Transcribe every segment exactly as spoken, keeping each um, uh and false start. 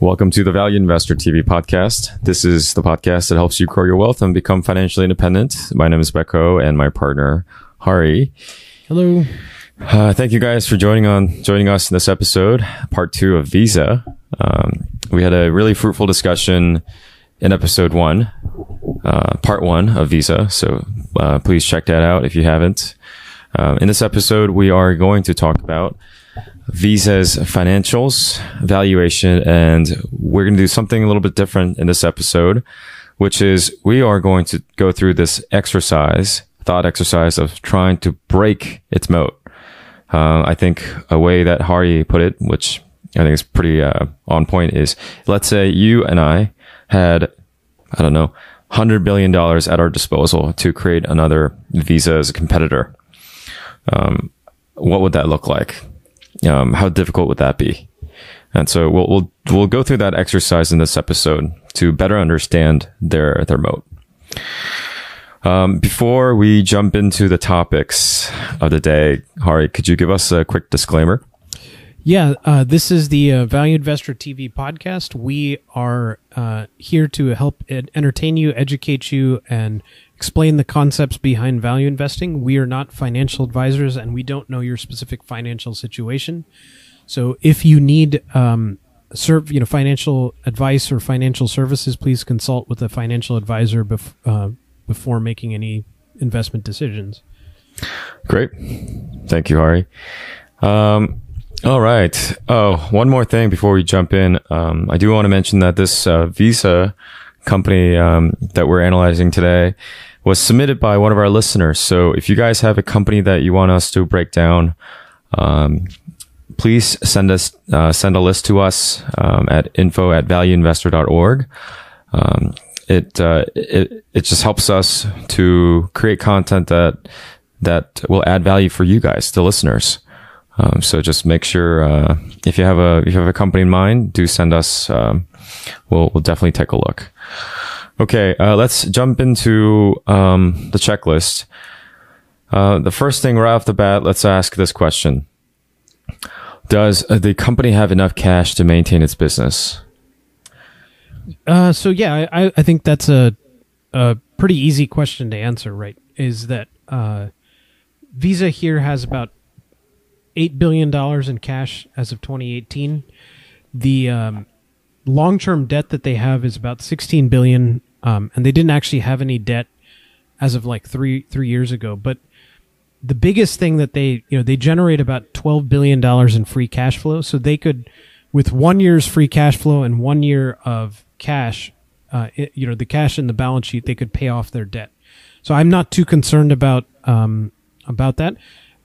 Welcome to the Value Investor T V podcast. This is the podcast that helps you grow your wealth and become financially independent. My name is Beko and my partner, Hari. Hello. Uh, thank you guys for joining on joining us in this episode, part two of Visa. Um, we had a really fruitful discussion in episode one, uh, part one of Visa. So uh, please check that out if you haven't. Uh, in this episode, we are going to talk about Visa's financials, valuation, and we're going to do something a little bit different in this episode, which is we are going to go through this exercise, thought exercise of trying to break its moat. Uh, I think a way that Hari put it, which I think is pretty uh, on point, is let's say you and I had, I don't know, one hundred billion dollars at our disposal to create another Visa as a competitor. Um, what would that look like? Um, how difficult would that be? And so we'll, we'll, we'll go through that exercise in this episode to better understand their, their moat. Um, before we jump into the topics of the day, Hari, could you give us a quick disclaimer? Yeah, uh, this is the uh, Value Investor T V podcast. We are uh, here to help ed- entertain you, educate you, and explain the concepts behind value investing. We are not financial advisors, and we don't know your specific financial situation. So if you need um, serve, you know, financial advice or financial services, please consult with a financial advisor bef- uh, before making any investment decisions. Great. Thank you, Hari. Um, all right. Oh, one more thing before we jump in. Um, I do want to mention that this uh, Visa company um, that we're analyzing today was submitted by one of our listeners. So if you guys have a company that you want us to break down, um, please send us uh, send a list to us um, at info at valueinvestor.org. Um, it, uh, it it just helps us to create content that that will add value for you guys, the listeners. Um, so just make sure uh, if you have a if you have a company in mind, do send us. Um, we'll we'll definitely take a look. Okay, uh, let's jump into um, the checklist. Uh, the first thing right off the bat, let's ask this question. Does the company have enough cash to maintain its business? Uh, so, yeah, I, I think that's a, a pretty easy question to answer, right? Is that uh, Visa here has about eight billion dollars in cash as of twenty eighteen. The um, long-term debt that they have is about sixteen billion dollars. Um, and they didn't actually have any debt as of like three three years ago. But the biggest thing that they, you know, they generate about twelve billion dollars in free cash flow. So they could, with one year's free cash flow and one year of cash, uh, it, you know, the cash in the balance sheet, they could pay off their debt. So I'm not too concerned about um, about that.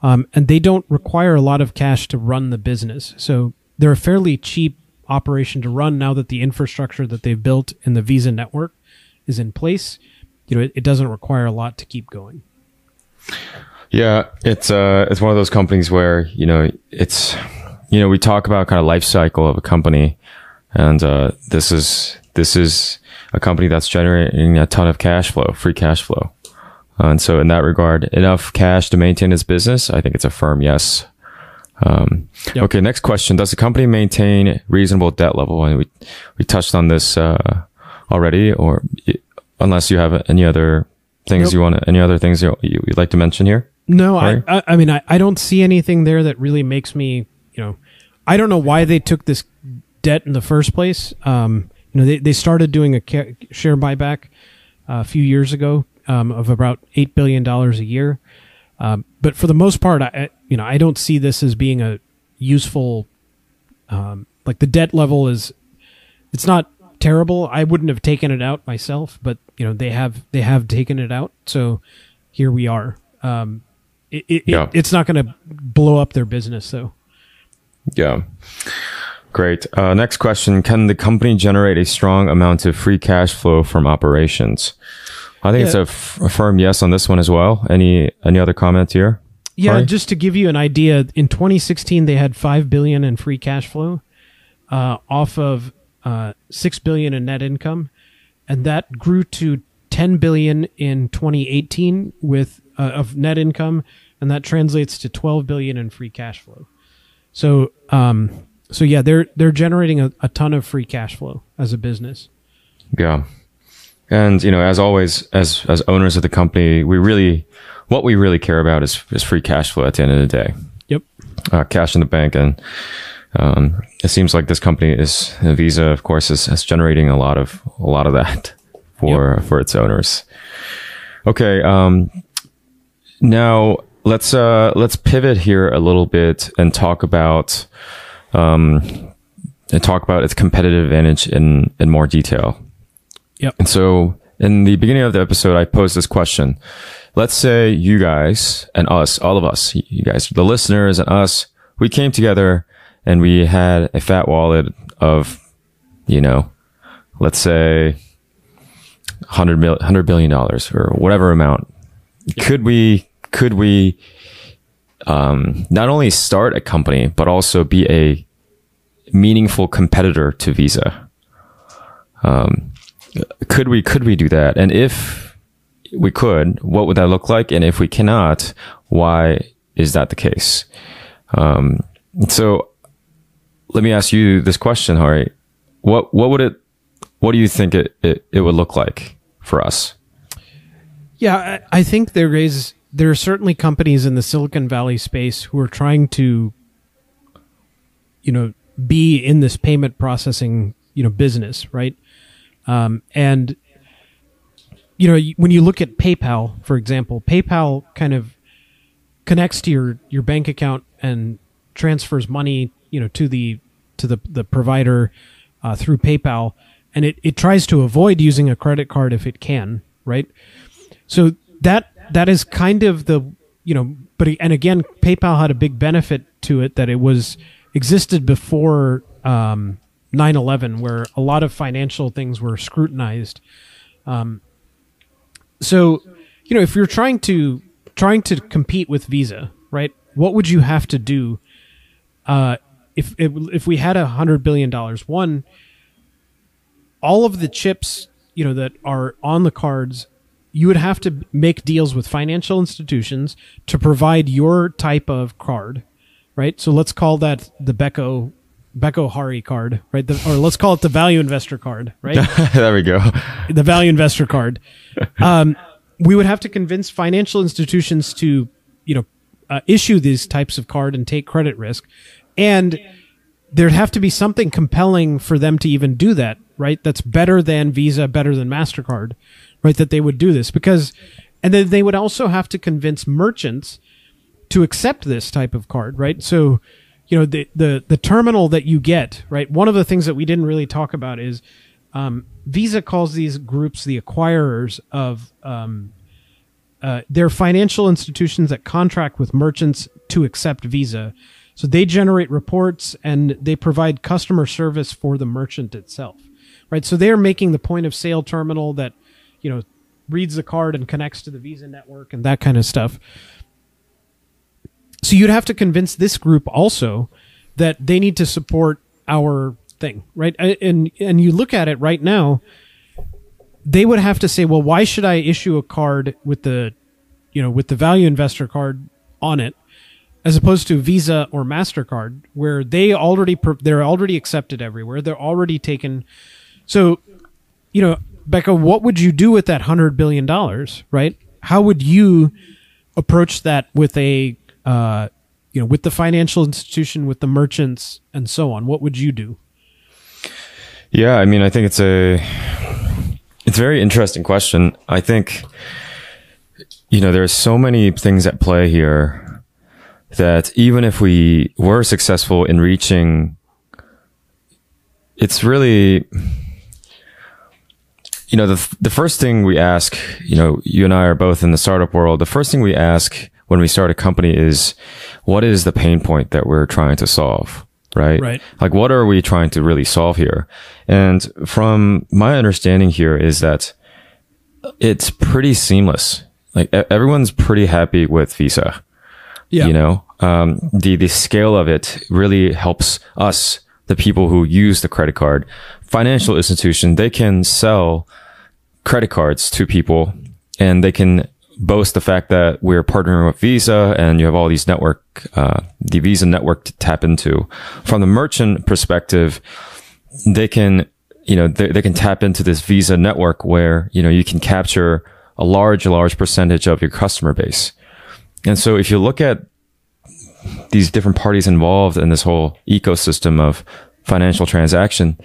Um, and they don't require a lot of cash to run the business. So they're a fairly cheap operation to run now that the infrastructure that they've built in the Visa network is in place. You know, it, it doesn't require a lot to keep going. Yeah, it's uh, it's one of those companies where, you know, it's, you know, we talk about kind of life cycle of a company, and uh, this is this is a company that's generating a ton of cash flow, free cash flow, uh, and so in that regard, enough cash to maintain its business. I think it's a firm yes. Um, yep. Okay, next question. Does the company maintain reasonable debt level? And we, we touched on this, uh, already, or unless you have any other things nope. you want to, any other things you, you, you'd like to mention here? No, I, I, I mean, I, I don't see anything there that really makes me, you know, I don't know why they took this debt in the first place. Um, you know, they, they started doing a share buyback uh, a few years ago, um, of about eight billion dollars a year. Um, but for the most part, I, you know, I don't see this as being a useful, um, like the debt level is, it's not terrible. I wouldn't have taken it out myself, but you know, they have, they have taken it out. So here we are. Um, it, it, yeah. it, it's not going to blow up their business though. Yeah. Great. Uh, next question. Can the company generate a strong amount of free cash flow from operations? I think yeah. it's a, f- a firm yes on this one as well. Any any other comments here? Yeah, Ari? Just to give you an idea, in twenty sixteen they had five billion dollars in free cash flow uh, off of uh, six billion dollars in net income, and that grew to ten billion dollars in twenty eighteen with uh, of net income, and that translates to twelve billion dollars in free cash flow. So um, so yeah, they're they're generating a, a ton of free cash flow as a business. Yeah. And, you know, as always, as as owners of the company, we really, what we really care about is, is free cash flow at the end of the day. Yep. Uh, cash in the bank. And um, it seems like this company is, Visa, of course, is, is generating a lot of a lot of that for, yep. for its owners. Okay. Um, now, let's uh, let's pivot here a little bit and talk about um, and talk about its competitive advantage in, in more detail. Yep. And so in the beginning of the episode, I posed this question. Let's say you guys and us, all of us, you guys, the listeners and us, we came together and we had a fat wallet of, you know, let's say one hundred billion dollars or whatever amount. Yep. Could we, could we, um, not only start a company, but also be a meaningful competitor to Visa? Um, Could we, could we do that? And if we could, what would that look like? And if we cannot, why is that the case? Um, so let me ask you this question, Hari. What, what would it, what do you think it, it, it would look like for us? Yeah, I, I think there is, there are certainly companies in the Silicon Valley space who are trying to, you know, be in this payment processing, you know, business, right? Um, and, you know, when you look at PayPal, for example, PayPal kind of connects to your, your bank account and transfers money, you know, to the, to the, the provider, uh, through PayPal. And it, it tries to avoid using a credit card if it can, right? So that, that is kind of the, you know, but, and again, PayPal had a big benefit to it that it was existed before, um, nine eleven, where a lot of financial things were scrutinized. Um, so, you know, if you're trying to trying to compete with Visa, right? What would you have to do uh, if, if if we had a hundred billion dollars? One, all of the chips, you know, that are on the cards, you would have to make deals with financial institutions to provide your type of card, right? So let's call that the Beko. Beko Hari card, right? The, or let's call it the Value Investor card, right? There we go. The Value Investor card. Um, we would have to convince financial institutions to, you know, uh, issue these types of card and take credit risk. And there'd have to be something compelling for them to even do that, right? That's better than Visa, better than MasterCard, right? That they would do this because, and then they would also have to convince merchants to accept this type of card, right? So, you know, the, the, the terminal that you get, right? One of the things that we didn't really talk about is, um, Visa calls these groups the acquirers of, um, uh, they're financial institutions that contract with merchants to accept Visa. So they generate reports and they provide customer service for the merchant itself, right? So they're making the point of sale terminal that, you know, reads the card and connects to the Visa network and that kind of stuff. So you'd have to convince this group also that they need to support our thing, right? And and you look at it right now, they would have to say, well, why should I issue a card with the, you know, with the Value Investor card on it, as opposed to Visa or MasterCard, where they already they're already accepted everywhere, they're already taken. So, you know, Becca, what would you do with that hundred billion dollars, right? How would you approach that with a Uh, you know, with the financial institution, with the merchants, and so on? What would you do? Yeah, I mean, I think it's a it's a very interesting question. I think, you know, there are so many things at play here that even if we were successful in reaching, it's really, you know, the the first thing we ask, you know, you and I are both in the startup world. The first thing we ask when we start a company is, what is the pain point that we're trying to solve, right? Right. Like, what are we trying to really solve here? And from my understanding here is that it's pretty seamless. Like, everyone's pretty happy with Visa. Yeah. You know, um, the, the scale of it really helps us, the people who use the credit card. Financial institution, they can sell credit cards to people and they can boast the fact that we're partnering with Visa, and you have all these network, uh, the Visa network to tap into. From the merchant perspective, they can, you know, they, they can tap into this Visa network where, you know, you can capture a large, large percentage of your customer base. And so if you look at these different parties involved in this whole ecosystem of financial transaction,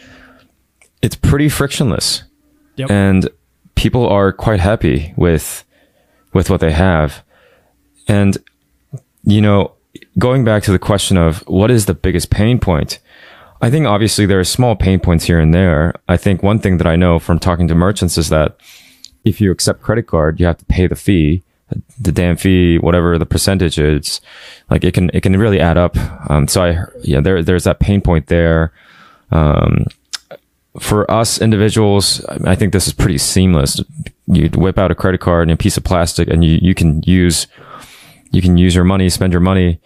it's pretty frictionless. Yep. And people are quite happy with, with what they have. And, you know, going back to the question of what is the biggest pain point? I think obviously there are small pain points here and there. I think one thing that I know from talking to merchants is that if you accept credit card, you have to pay the fee, the damn fee, whatever the percentage is. Like it can, it can really add up. Um, so I, yeah, there, there's that pain point there. Um, for us individuals, I think this is pretty seamless. You whip out a credit card and a piece of plastic, and you, you can use, you can use your money, spend your money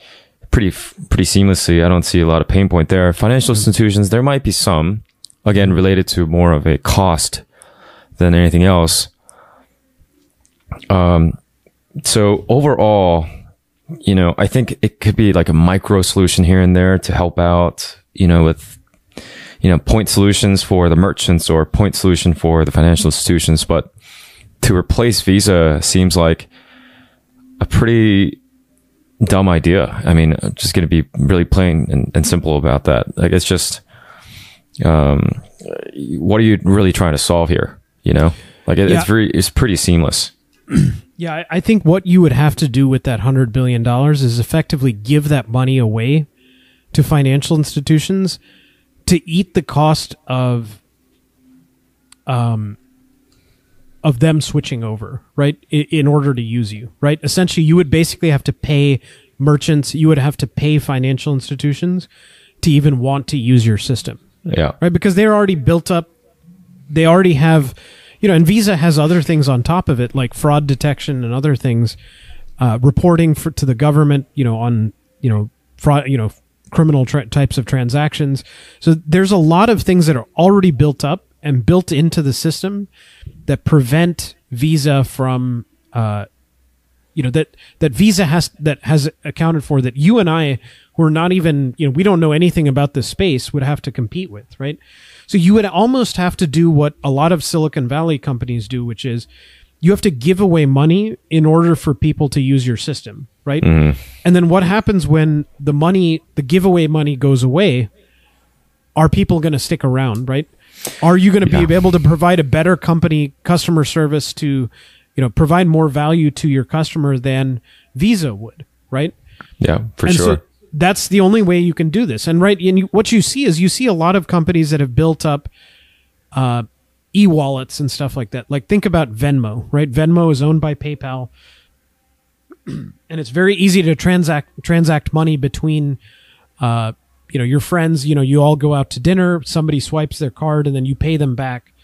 pretty, pretty seamlessly. I don't see a lot of pain point there. Financial institutions, there might be some, again, related to more of a cost than anything else. Um, so overall, you know, I think it could be like a micro solution here and there to help out, you know, with, you know, point solutions for the merchants or point solution for the financial institutions. But to replace Visa seems like a pretty dumb idea. I mean, I'm just going to be really plain and, and simple about that. Like, it's just, um, what are you really trying to solve here? You know, like it, yeah. it's very, it's pretty seamless. Yeah, I think what you would have to do with that one hundred billion dollars is effectively give that money away to financial institutions to eat the cost of um, of them switching over, right, in, in order to use you, right? Essentially, you would basically have to pay merchants, you would have to pay financial institutions to even want to use your system. Yeah. Right, because they're already built up, they already have... You know, and Visa has other things on top of it, like fraud detection and other things, uh, reporting for, to the government, you know, on, you know, fraud, you know, criminal tra- types of transactions. So there's a lot of things that are already built up and built into the system that prevent Visa from, uh, you know, that, that Visa has, that has accounted for that you and I, who are not even, you know, we don't know anything about this space, would have to compete with, right? So you would almost have to do what a lot of Silicon Valley companies do, which is you have to give away money in order for people to use your system, right? Mm-hmm. And then what happens when the money, the giveaway money goes away? Are people going to stick around, right? Are you going to yeah. be able to provide a better company customer service to, you know, provide more value to your customer than Visa would, right? Yeah, for and sure. So that's the only way you can do this. And right, and you, what you see is you see a lot of companies that have built up uh, e-wallets and stuff like that. Like think about Venmo, right? Venmo is owned by PayPal, and it's very easy to transact transact money between, uh, you know, your friends. You know, you all go out to dinner, somebody swipes their card, and then you pay them back.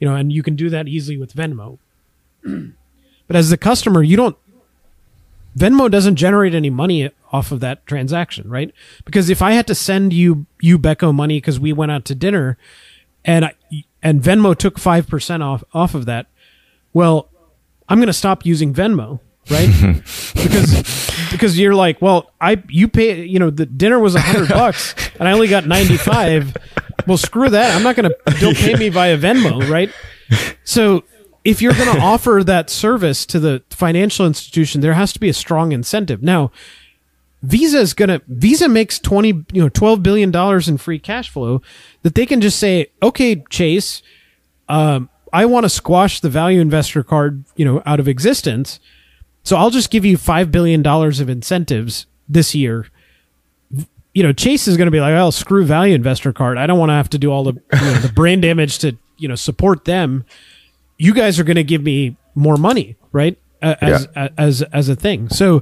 You know, and you can do that easily with Venmo. But as the customer, you don't. Venmo doesn't generate any money off of that transaction, right? Because if I had to send you, you Beko money because we went out to dinner, and I, and Venmo took five percent off, off of that, well, I'm going to stop using Venmo, right? because, because you're like, well, I, you pay, you know, the dinner was a hundred bucks and I only got ninety-five. Well, screw that. I'm not going to, don't pay me via Venmo, right? So, if you're going to offer that service to the financial institution, there has to be a strong incentive. Now, Visa is going to, Visa makes twenty, you know, twelve billion dollars in free cash flow that they can just say, okay, Chase, um, I want to squash the Value Investor card, you know, out of existence. So I'll just give you five billion dollars of incentives this year. You know, Chase is going to be like, oh, screw Value Investor card. I don't want to have to do all the, you know, the brain damage to, you know, support them. You guys are going to give me more money, right? Uh, as, yeah. as, as, as a thing. So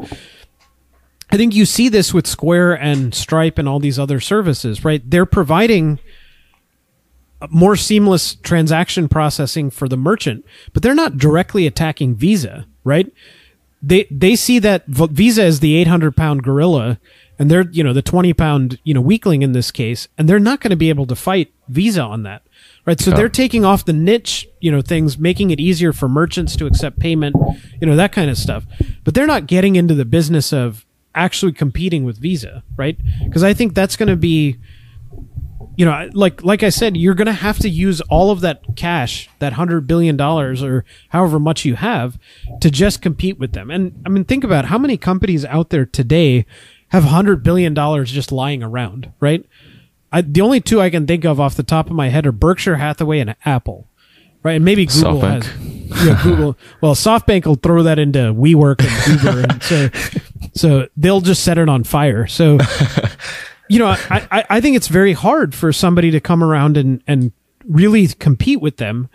I think you see this with Square and Stripe and all these other services, right? They're providing more seamless transaction processing for the merchant, but they're not directly attacking Visa, right? They, they see that Visa is the eight hundred pound gorilla and they're, you know, the twenty pound, you know, weakling in this case, and they're not going to be able to fight Visa on that. right? So yeah. they're taking off the niche, you know, things, making it easier for merchants to accept payment, you know, that kind of stuff. But they're not getting into the business of actually competing with Visa, right? Because I think that's going to be, you know, like like I said, you're going to have to use all of that cash, that one hundred billion dollars or however much you have, to just compete with them. And I mean, think about how many companies out there today have one hundred billion dollars just lying around, right? I, the only two I can think of off the top of my head are Berkshire Hathaway and Apple, right? And maybe Google SoftBank. has. Yeah, Google. Well, SoftBank will throw that into WeWork and Uber. and so, so they'll just set it on fire. So, you know, I, I, I think it's very hard for somebody to come around and, and really compete with them.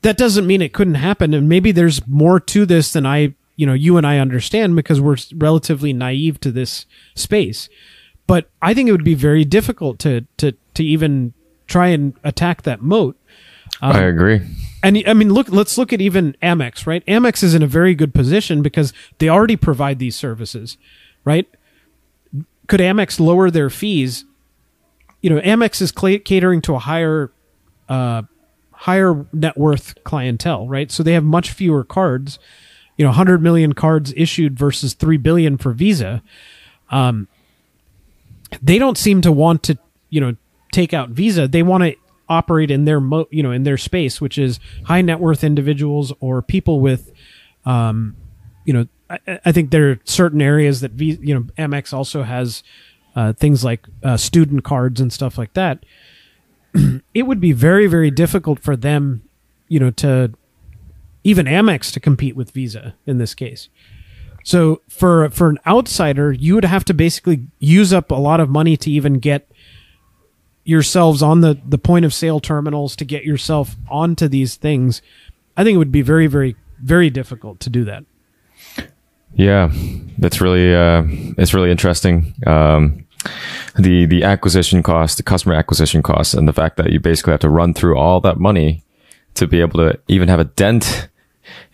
That doesn't mean it couldn't happen. And maybe there's more to this than I, you know, you and I understand, because we're relatively naive to this space. But I think it would be very difficult to to to even try and attack that moat. Um, I agree. And I mean, look, let's look at even Amex, right? Amex is in a very good position because they already provide these services, right? Could Amex lower their fees? You know, Amex is catering to a higher, uh, higher net worth clientele, right? So they have much fewer cards, you know, one hundred million cards issued versus three billion for Visa. Um, They don't seem to want to, you know, take out Visa. They want to operate in their, mo you know, in their space, which is high net worth individuals or people with, um, you know, I, I think there are certain areas that, Visa, you know, Amex also has uh, things like uh, student cards and stuff like that. It would be very, very difficult for them, you know, to even Amex to compete with Visa in this case. So for for an outsider, you would have to basically use up a lot of money to even get yourselves on the, the point of sale terminals, to get yourself onto these things. I think it would be very, very, very difficult to do that. Yeah, that's really uh, it's really interesting. Um, the the acquisition cost, the customer acquisition cost, and the fact that you basically have to run through all that money to be able to even have a dent.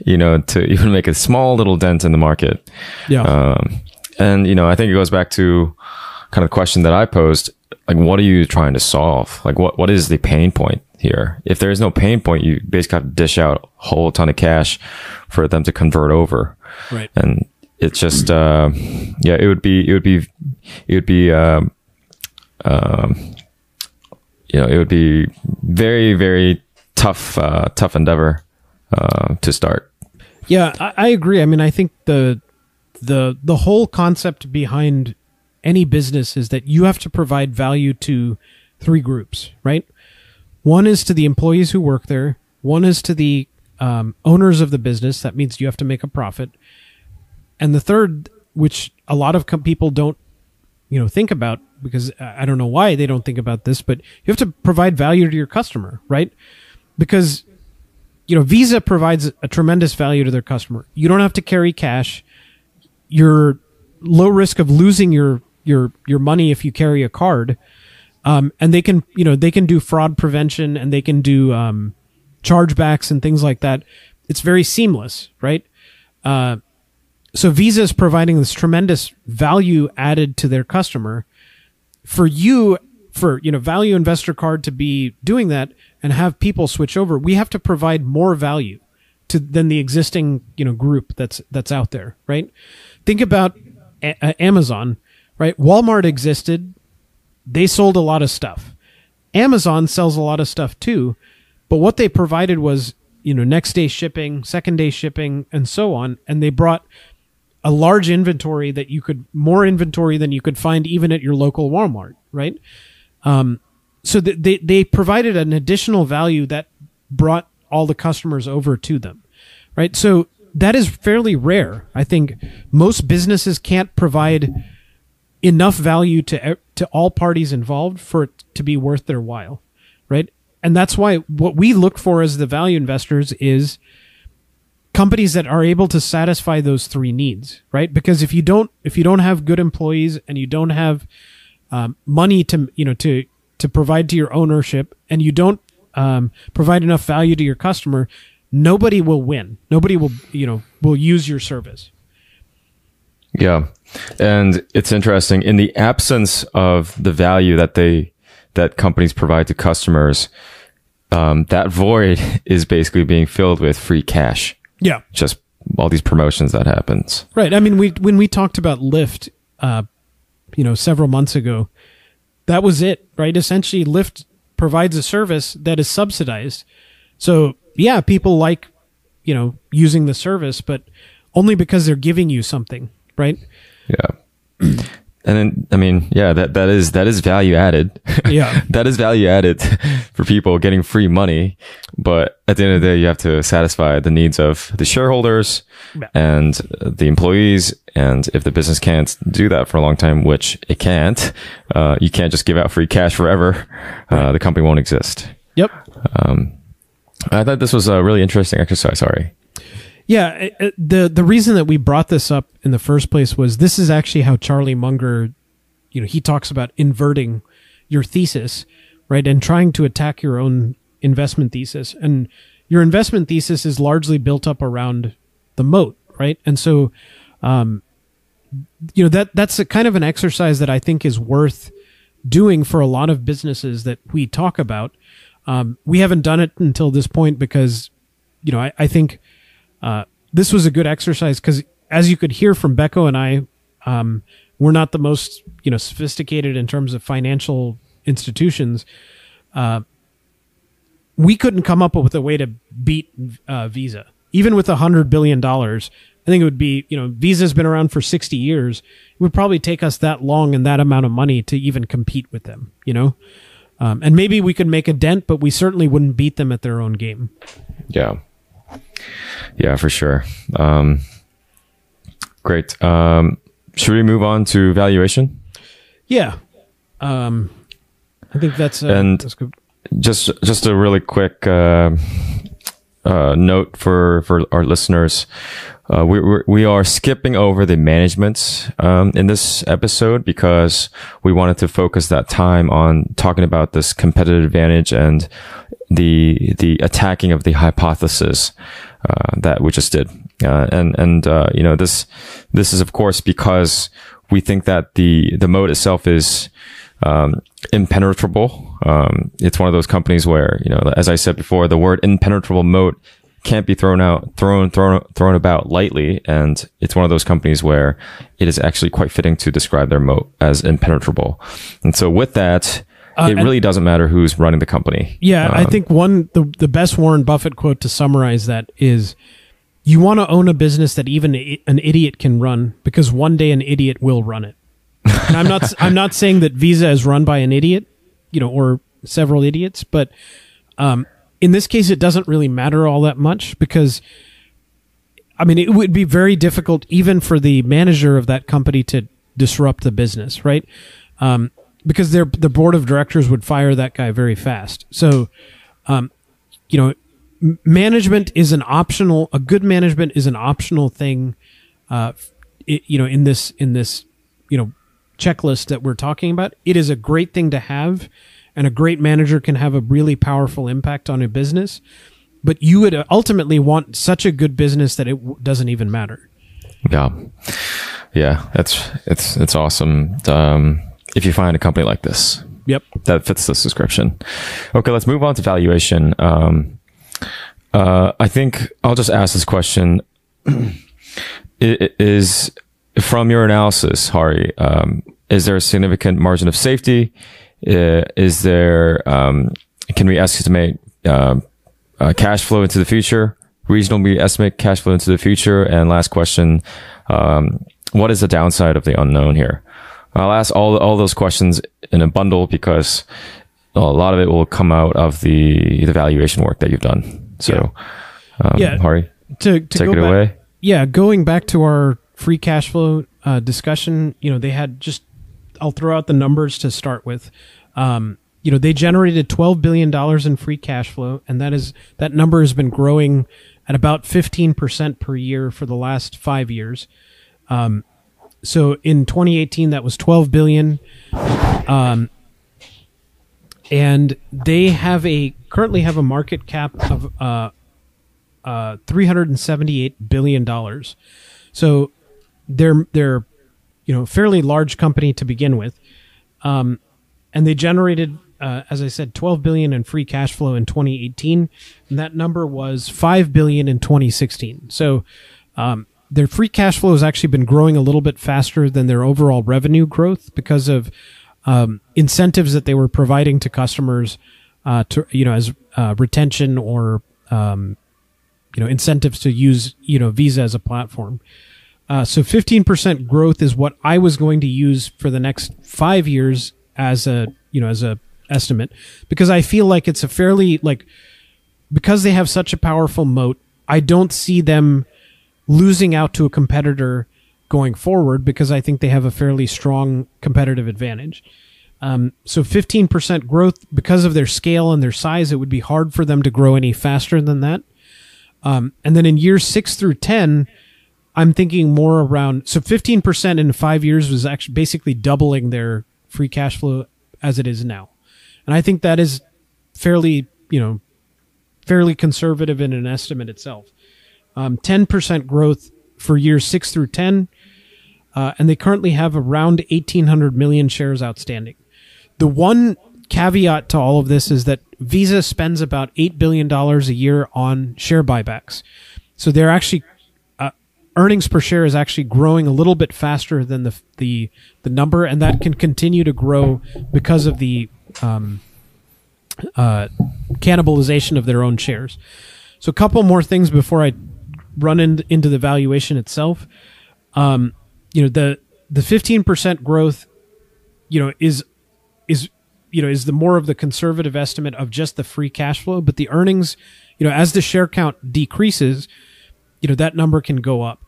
You know, to even make a small little dent in the market. Yeah. Um, and, you know, I think it goes back to kind of the question that I posed. Like, what are you trying to solve? Like, what, what is the pain point here? If there is no pain point, you basically have to dish out a whole ton of cash for them to convert over. Right. And it's just, uh, yeah, it would be, it would be, it would be, um, um, you know, it would be very, very tough, uh, tough endeavor. Uh, to start. Yeah, I, I agree. I mean, I think the the the whole concept behind any business is that you have to provide value to three groups, right? One is to the employees who work there. One is to the um, owners of the business. That means you have to make a profit. And the third, which a lot of com people don't, you know, think about, because I don't know why they don't think about this, but you have to provide value to your customer, right? Because you know, Visa provides a tremendous value to their customer. You don't have to carry cash. You're low risk of losing your your your money if you carry a card, um, and they can you know they can do fraud prevention, and they can do um, chargebacks and things like that. It's very seamless, right? Uh, so Visa is providing this tremendous value added to their customer. For you, for you know, Value Investor Card to be doing that and have people switch over, we have to provide more value to than the existing you know group that's that's out there, right? Think about a Amazon, right? Walmart existed, they sold a lot of stuff. Amazon sells a lot of stuff too, but what they provided was you know next day shipping, second day shipping, and so on, and they brought a large inventory that you could more inventory than you could find even at your local Walmart, right? Um, so th they, they provided an additional value that brought all the customers over to them, right? So that is fairly rare. I think most businesses can't provide enough value to, to all parties involved for it to be worth their while, right? And that's why what we look for as the value investors is companies that are able to satisfy those three needs, right? Because if you don't, if you don't have good employees and you don't have Um, money to you know to to provide to your ownership, and you don't um, provide enough value to your customer, nobody will win. Nobody will you know will use your service. Yeah, and it's interesting, in the absence of the value that they that companies provide to customers, um, that void is basically being filled with free cash. Yeah. Just all these promotions that happens. Right. I mean, we when we talked about Lyft, uh, you know, several months ago, that was it, right? Essentially, Lyft provides a service that is subsidized. So, yeah, people like, you know, using the service, but only because they're giving you something, right? Yeah. And then, I mean, yeah, that, that is, that is value added. Yeah. That is value added for people getting free money. But at the end of the day, you have to satisfy the needs of the shareholders yeah. and the employees. And if the business can't do that for a long time, which it can't, uh, you can't just give out free cash forever. Uh, the company won't exist. Yep. Um, I thought this was a really interesting exercise. Sorry. Yeah, the the reason that we brought this up in the first place was this is actually how Charlie Munger, you know, he talks about inverting your thesis, right? And trying to attack your own investment thesis. And your investment thesis is largely built up around the moat, right? And so, um, you know, that that's a kind of an exercise that I think is worth doing for a lot of businesses that we talk about. Um, we haven't done it until this point because, you know, I, I think uh, this was a good exercise because, as you could hear from Beko and I, um, we're not the most, you know, sophisticated in terms of financial institutions. Uh, we couldn't come up with a way to beat uh, Visa, even with a hundred billion dollars. I think it would be, you know, Visa's been around for sixty years. It would probably take us that long and that amount of money to even compete with them, you know. Um, and maybe we could make a dent, but we certainly wouldn't beat them at their own game. Yeah. Yeah, for sure. Um, great. Um, should we move on to valuation? Yeah. Um, I think that's, uh, and that's good. Just, just a really quick, uh, uh, note for, for our listeners. Uh, we, we're, we are skipping over the management, um, in this episode because we wanted to focus that time on talking about this competitive advantage and the, the attacking of the hypothesis, uh, that we just did. Uh, and, and, uh, you know, this, this is of course because we think that the, the moat itself is, um, impenetrable. Um, it's one of those companies where, you know, as I said before, the word impenetrable moat can't be thrown out, thrown, thrown, thrown about lightly. And it's one of those companies where it is actually quite fitting to describe their moat as impenetrable. And so with that, uh, it really doesn't matter who's running the company. Yeah. Um, I think one, the, the best Warren Buffett quote to summarize that is, you want to own a business that even I- an idiot can run, because one day an idiot will run it. And I'm not, I'm not saying that Visa is run by an idiot, you know, or several idiots, but, um, in this case, it doesn't really matter all that much because, I mean, it would be very difficult even for the manager of that company to disrupt the business, right? Um, because their the board of directors would fire that guy very fast. So, um, you know, m- management is an optional. A good management is an optional thing. Uh, it, you know, in this in this you know checklist that we're talking about, it is a great thing to have. And a great manager can have a really powerful impact on a business, but you would ultimately want such a good business that it w- doesn't even matter. Yeah. Yeah. That's, it's, it's awesome. Um, if you find a company like this. Yep. That fits this description. Okay. Let's move on to valuation. Um, uh, I think I'll just ask this question. it, it is from your analysis, Hari, um, is there a significant margin of safety? Uh, is there, um, can we estimate, uh, uh, cash flow into the future? Reasonably estimate cash flow into the future. And last question, um, what is the downside of the unknown here? I'll ask all, all those questions in a bundle because a lot of it will come out of the, the valuation work that you've done. So, yeah. um, yeah. Hari, to, to take it back, away. Yeah. Going back to our free cash flow, uh, discussion, you know, they had just, I'll throw out the numbers to start with. Um, you know, they generated twelve billion dollars in free cash flow, and that is, that number has been growing at about fifteen percent per year for the last five years. Um, so in twenty eighteen, that was twelve billion dollars. Um, and they have a, currently have a market cap of, uh, uh, three hundred seventy-eight billion dollars. So they're, they're, you know, fairly large company to begin with. Um, and they generated uh, as I said, twelve billion dollars in free cash flow in twenty eighteen. And that number was five billion dollars in twenty sixteen. So um, their free cash flow has actually been growing a little bit faster than their overall revenue growth because of um, incentives that they were providing to customers uh, to, you know, as uh, retention or, um, you know, incentives to use, you know, Visa as a platform. Uh, so fifteen percent growth is what I was going to use for the next five years as a, you know, as a estimate, because I feel like it's a fairly, like, because they have such a powerful moat, I don't see them losing out to a competitor going forward because I think they have a fairly strong competitive advantage. Um, so fifteen percent growth, because of their scale and their size, it would be hard for them to grow any faster than that. Um, and then in years six through ten, I'm thinking more around, so fifteen percent in five years was actually basically doubling their free cash flow as it is now. And I think that is fairly, you know, fairly conservative in an estimate itself. Um, ten percent growth for years six through ten. Uh, and they currently have around eighteen hundred million shares outstanding. The one caveat to all of this is that Visa spends about eight billion dollars a year on share buybacks. So they're actually, earnings per share is actually growing a little bit faster than the the the number, and that can continue to grow because of the um, uh, cannibalization of their own shares. So a couple more things before I run in, into the valuation itself. Um, you know, the the fifteen percent growth, you know, is is you know is the more of the conservative estimate of just the free cash flow, but the earnings, you know, as the share count decreases, you know, that number can go up.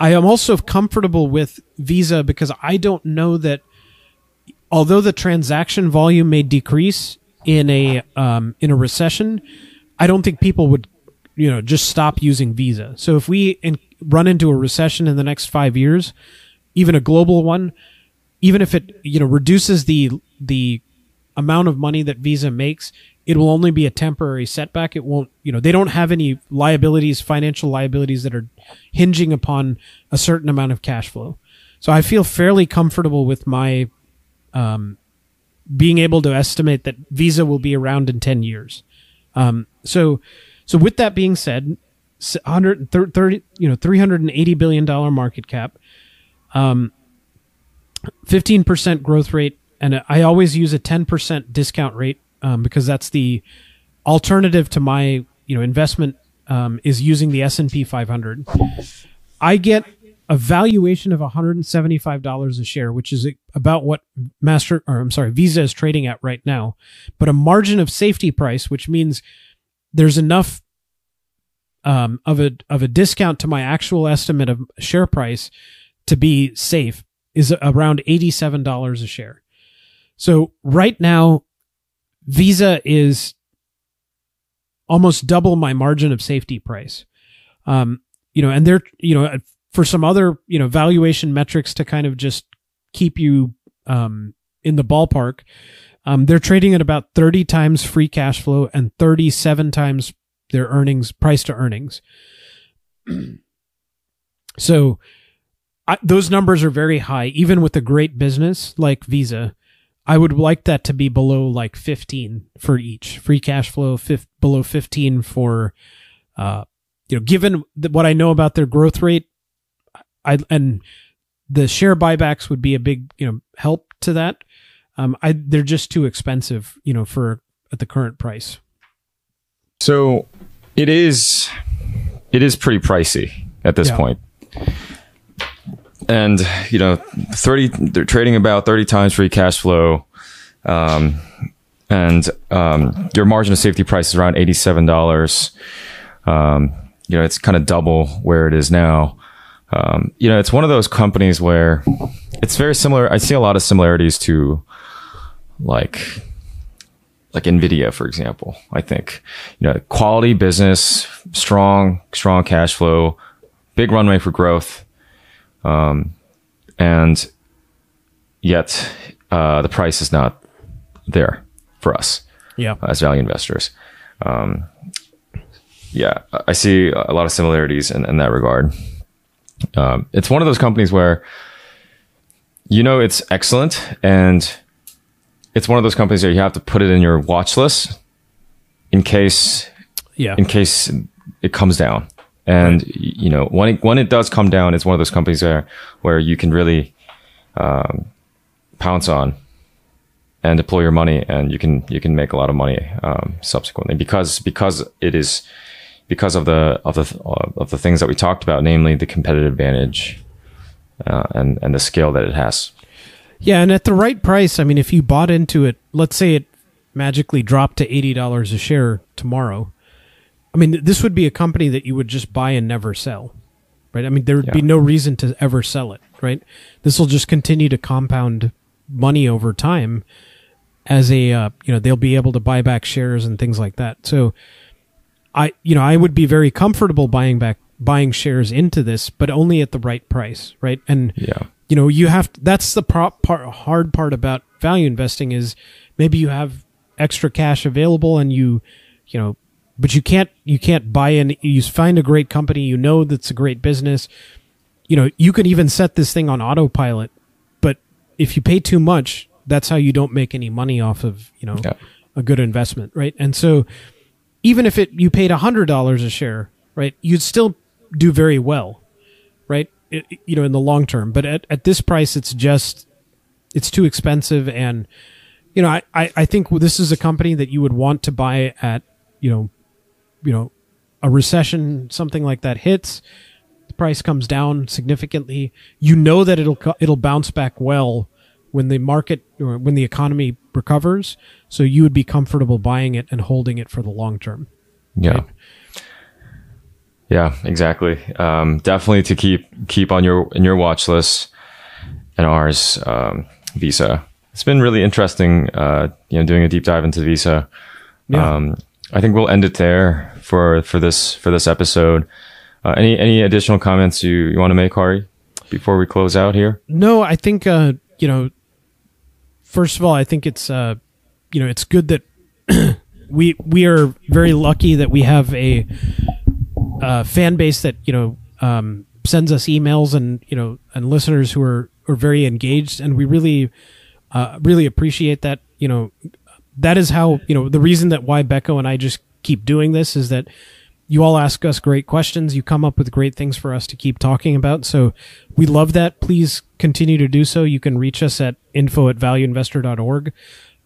I am also comfortable with Visa because I don't know that, although the transaction volume may decrease in a um, in a recession, I don't think people would, you know, just stop using Visa. So if we in, run into a recession in the next five years, even a global one, even if it, you know, reduces the the amount of money that Visa makes, it will only be a temporary setback. It won't, you know, they don't have any liabilities, financial liabilities that are hinging upon a certain amount of cash flow. So I feel fairly comfortable with my um, being able to estimate that Visa will be around in ten years. Um, so, so with that being said, one hundred thirty, you know, three hundred eighty billion dollars market cap, um, fifteen percent growth rate. And I always use a ten percent discount rate. Um, because that's the alternative to my, you know, investment um, is using the S and P five hundred. I get a valuation of one hundred seventy-five dollars a share, which is about what Master, or I'm sorry, Visa is trading at right now, but a margin of safety price, which means there's enough um, of a of a discount to my actual estimate of share price to be safe, is around eighty-seven dollars a share. So right now, Visa is almost double my margin of safety price. Um, you know, and they're, you know, for some other, you know, valuation metrics to kind of just keep you, um, in the ballpark. Um, they're trading at about thirty times free cash flow and thirty-seven times their earnings, price to earnings. So I, those numbers are very high, even with a great business like Visa. I would like that to be below like fifteen for each free cash flow, fif- below fifteen for, uh, you know, given th- what I know about their growth rate, I, and the share buybacks would be a big, you know, help to that. Um, I, they're just too expensive, you know, for at the current price. So it is, it is pretty pricey at this yeah. point. And, you know, thirty they're trading about thirty times free cash flow. Um, and um, your margin of safety price is around eighty-seven dollars. Um, you know, it's kind of double where it is now. Um, you know, it's one of those companies where it's very similar. I see a lot of similarities to like like Nvidia, for example, I think. You know, quality business, strong, strong cash flow, big runway for growth. Um, and yet, uh, the price is not there for us yeah. as value investors. Um, yeah, I see a lot of similarities in, in that regard. Um, it's one of those companies where, you know, it's excellent and it's one of those companies that you have to put it in your watch list in case, yeah, in case it comes down. And right. you know, when it, when it does come down, it's one of those companies where where you can really um, pounce on and deploy your money, and you can you can make a lot of money um, subsequently because because it is because of the of the of the things that we talked about, namely the competitive advantage uh, and and the scale that it has. Yeah, and at the right price, I mean, if you bought into it, let's say it magically dropped to eighty dollars a share tomorrow. I mean, this would be a company that you would just buy and never sell, right? I mean, there would yeah. be no reason to ever sell it, right? This will just continue to compound money over time as a, uh, you know, they'll be able to buy back shares and things like that. So I, you know, I would be very comfortable buying back, buying shares into this, but only at the right price, right? And, yeah. you know, you have, to, that's the prop part, hard part about value investing is maybe you have extra cash available and you, you know, but you can't, you can't buy in, you find a great company, you know, that's a great business. You know, you can even set this thing on autopilot, but if you pay too much, that's how you don't make any money off of, you know, yeah. a good investment. Right. And so even if it, you paid a hundred dollars a share, right, you'd still do very well. Right. It, you know, in the long term, but at, at this price, it's just, it's too expensive. And, you know, I, I, I think this is a company that you would want to buy at, you know, you know, a recession, something like that hits, the price comes down significantly. You know that it'll, it'll bounce back well when the market or when the economy recovers. So you would be comfortable buying it and holding it for the long term. Yeah. Right? Yeah, exactly. Um, definitely to keep, keep on your, in your watch list and ours, um, Visa. It's been really interesting, uh, you know, doing a deep dive into Visa. Yeah. Um, I think we'll end it there for, for this, for this episode. Uh, any, any additional comments you, you want to make, Hari, before we close out here? No, I think, uh, you know, first of all, I think it's, uh, you know, it's good that we, we are very lucky that we have a, uh, fan base that, you know, um, sends us emails and, you know, and listeners who are, are very engaged. And we really, uh, really appreciate that, you know. That is how, you know, the reason that why Beko and I just keep doing this is that you all ask us great questions. You come up with great things for us to keep talking about. So we love that. Please continue to do so. You can reach us at info at value investor dot org.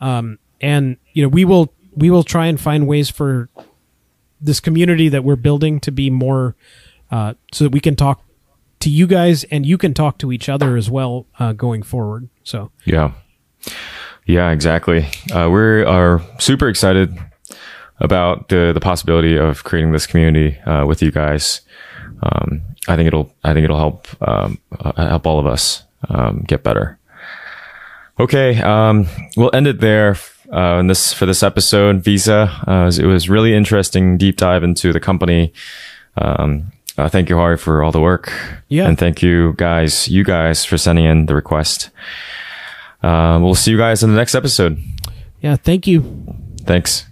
Um, and, you know, we will, we will try and find ways for this community that we're building to be more, uh, so that we can talk to you guys and you can talk to each other as well, uh, going forward. So, yeah. Yeah, exactly. Uh, we are super excited about the the possibility of creating this community uh, with you guys. Um, I think it'll I think it'll help um, uh, help all of us um, get better. Okay, um, we'll end it there. Uh, in this for this episode, Visa. Uh, it was really interesting deep dive into the company. Um, uh, thank you, Hari, for all the work. Yeah, and thank you guys, you guys for sending in the request. Uh, we'll see you guys in the next episode. Yeah, thank you. Thanks.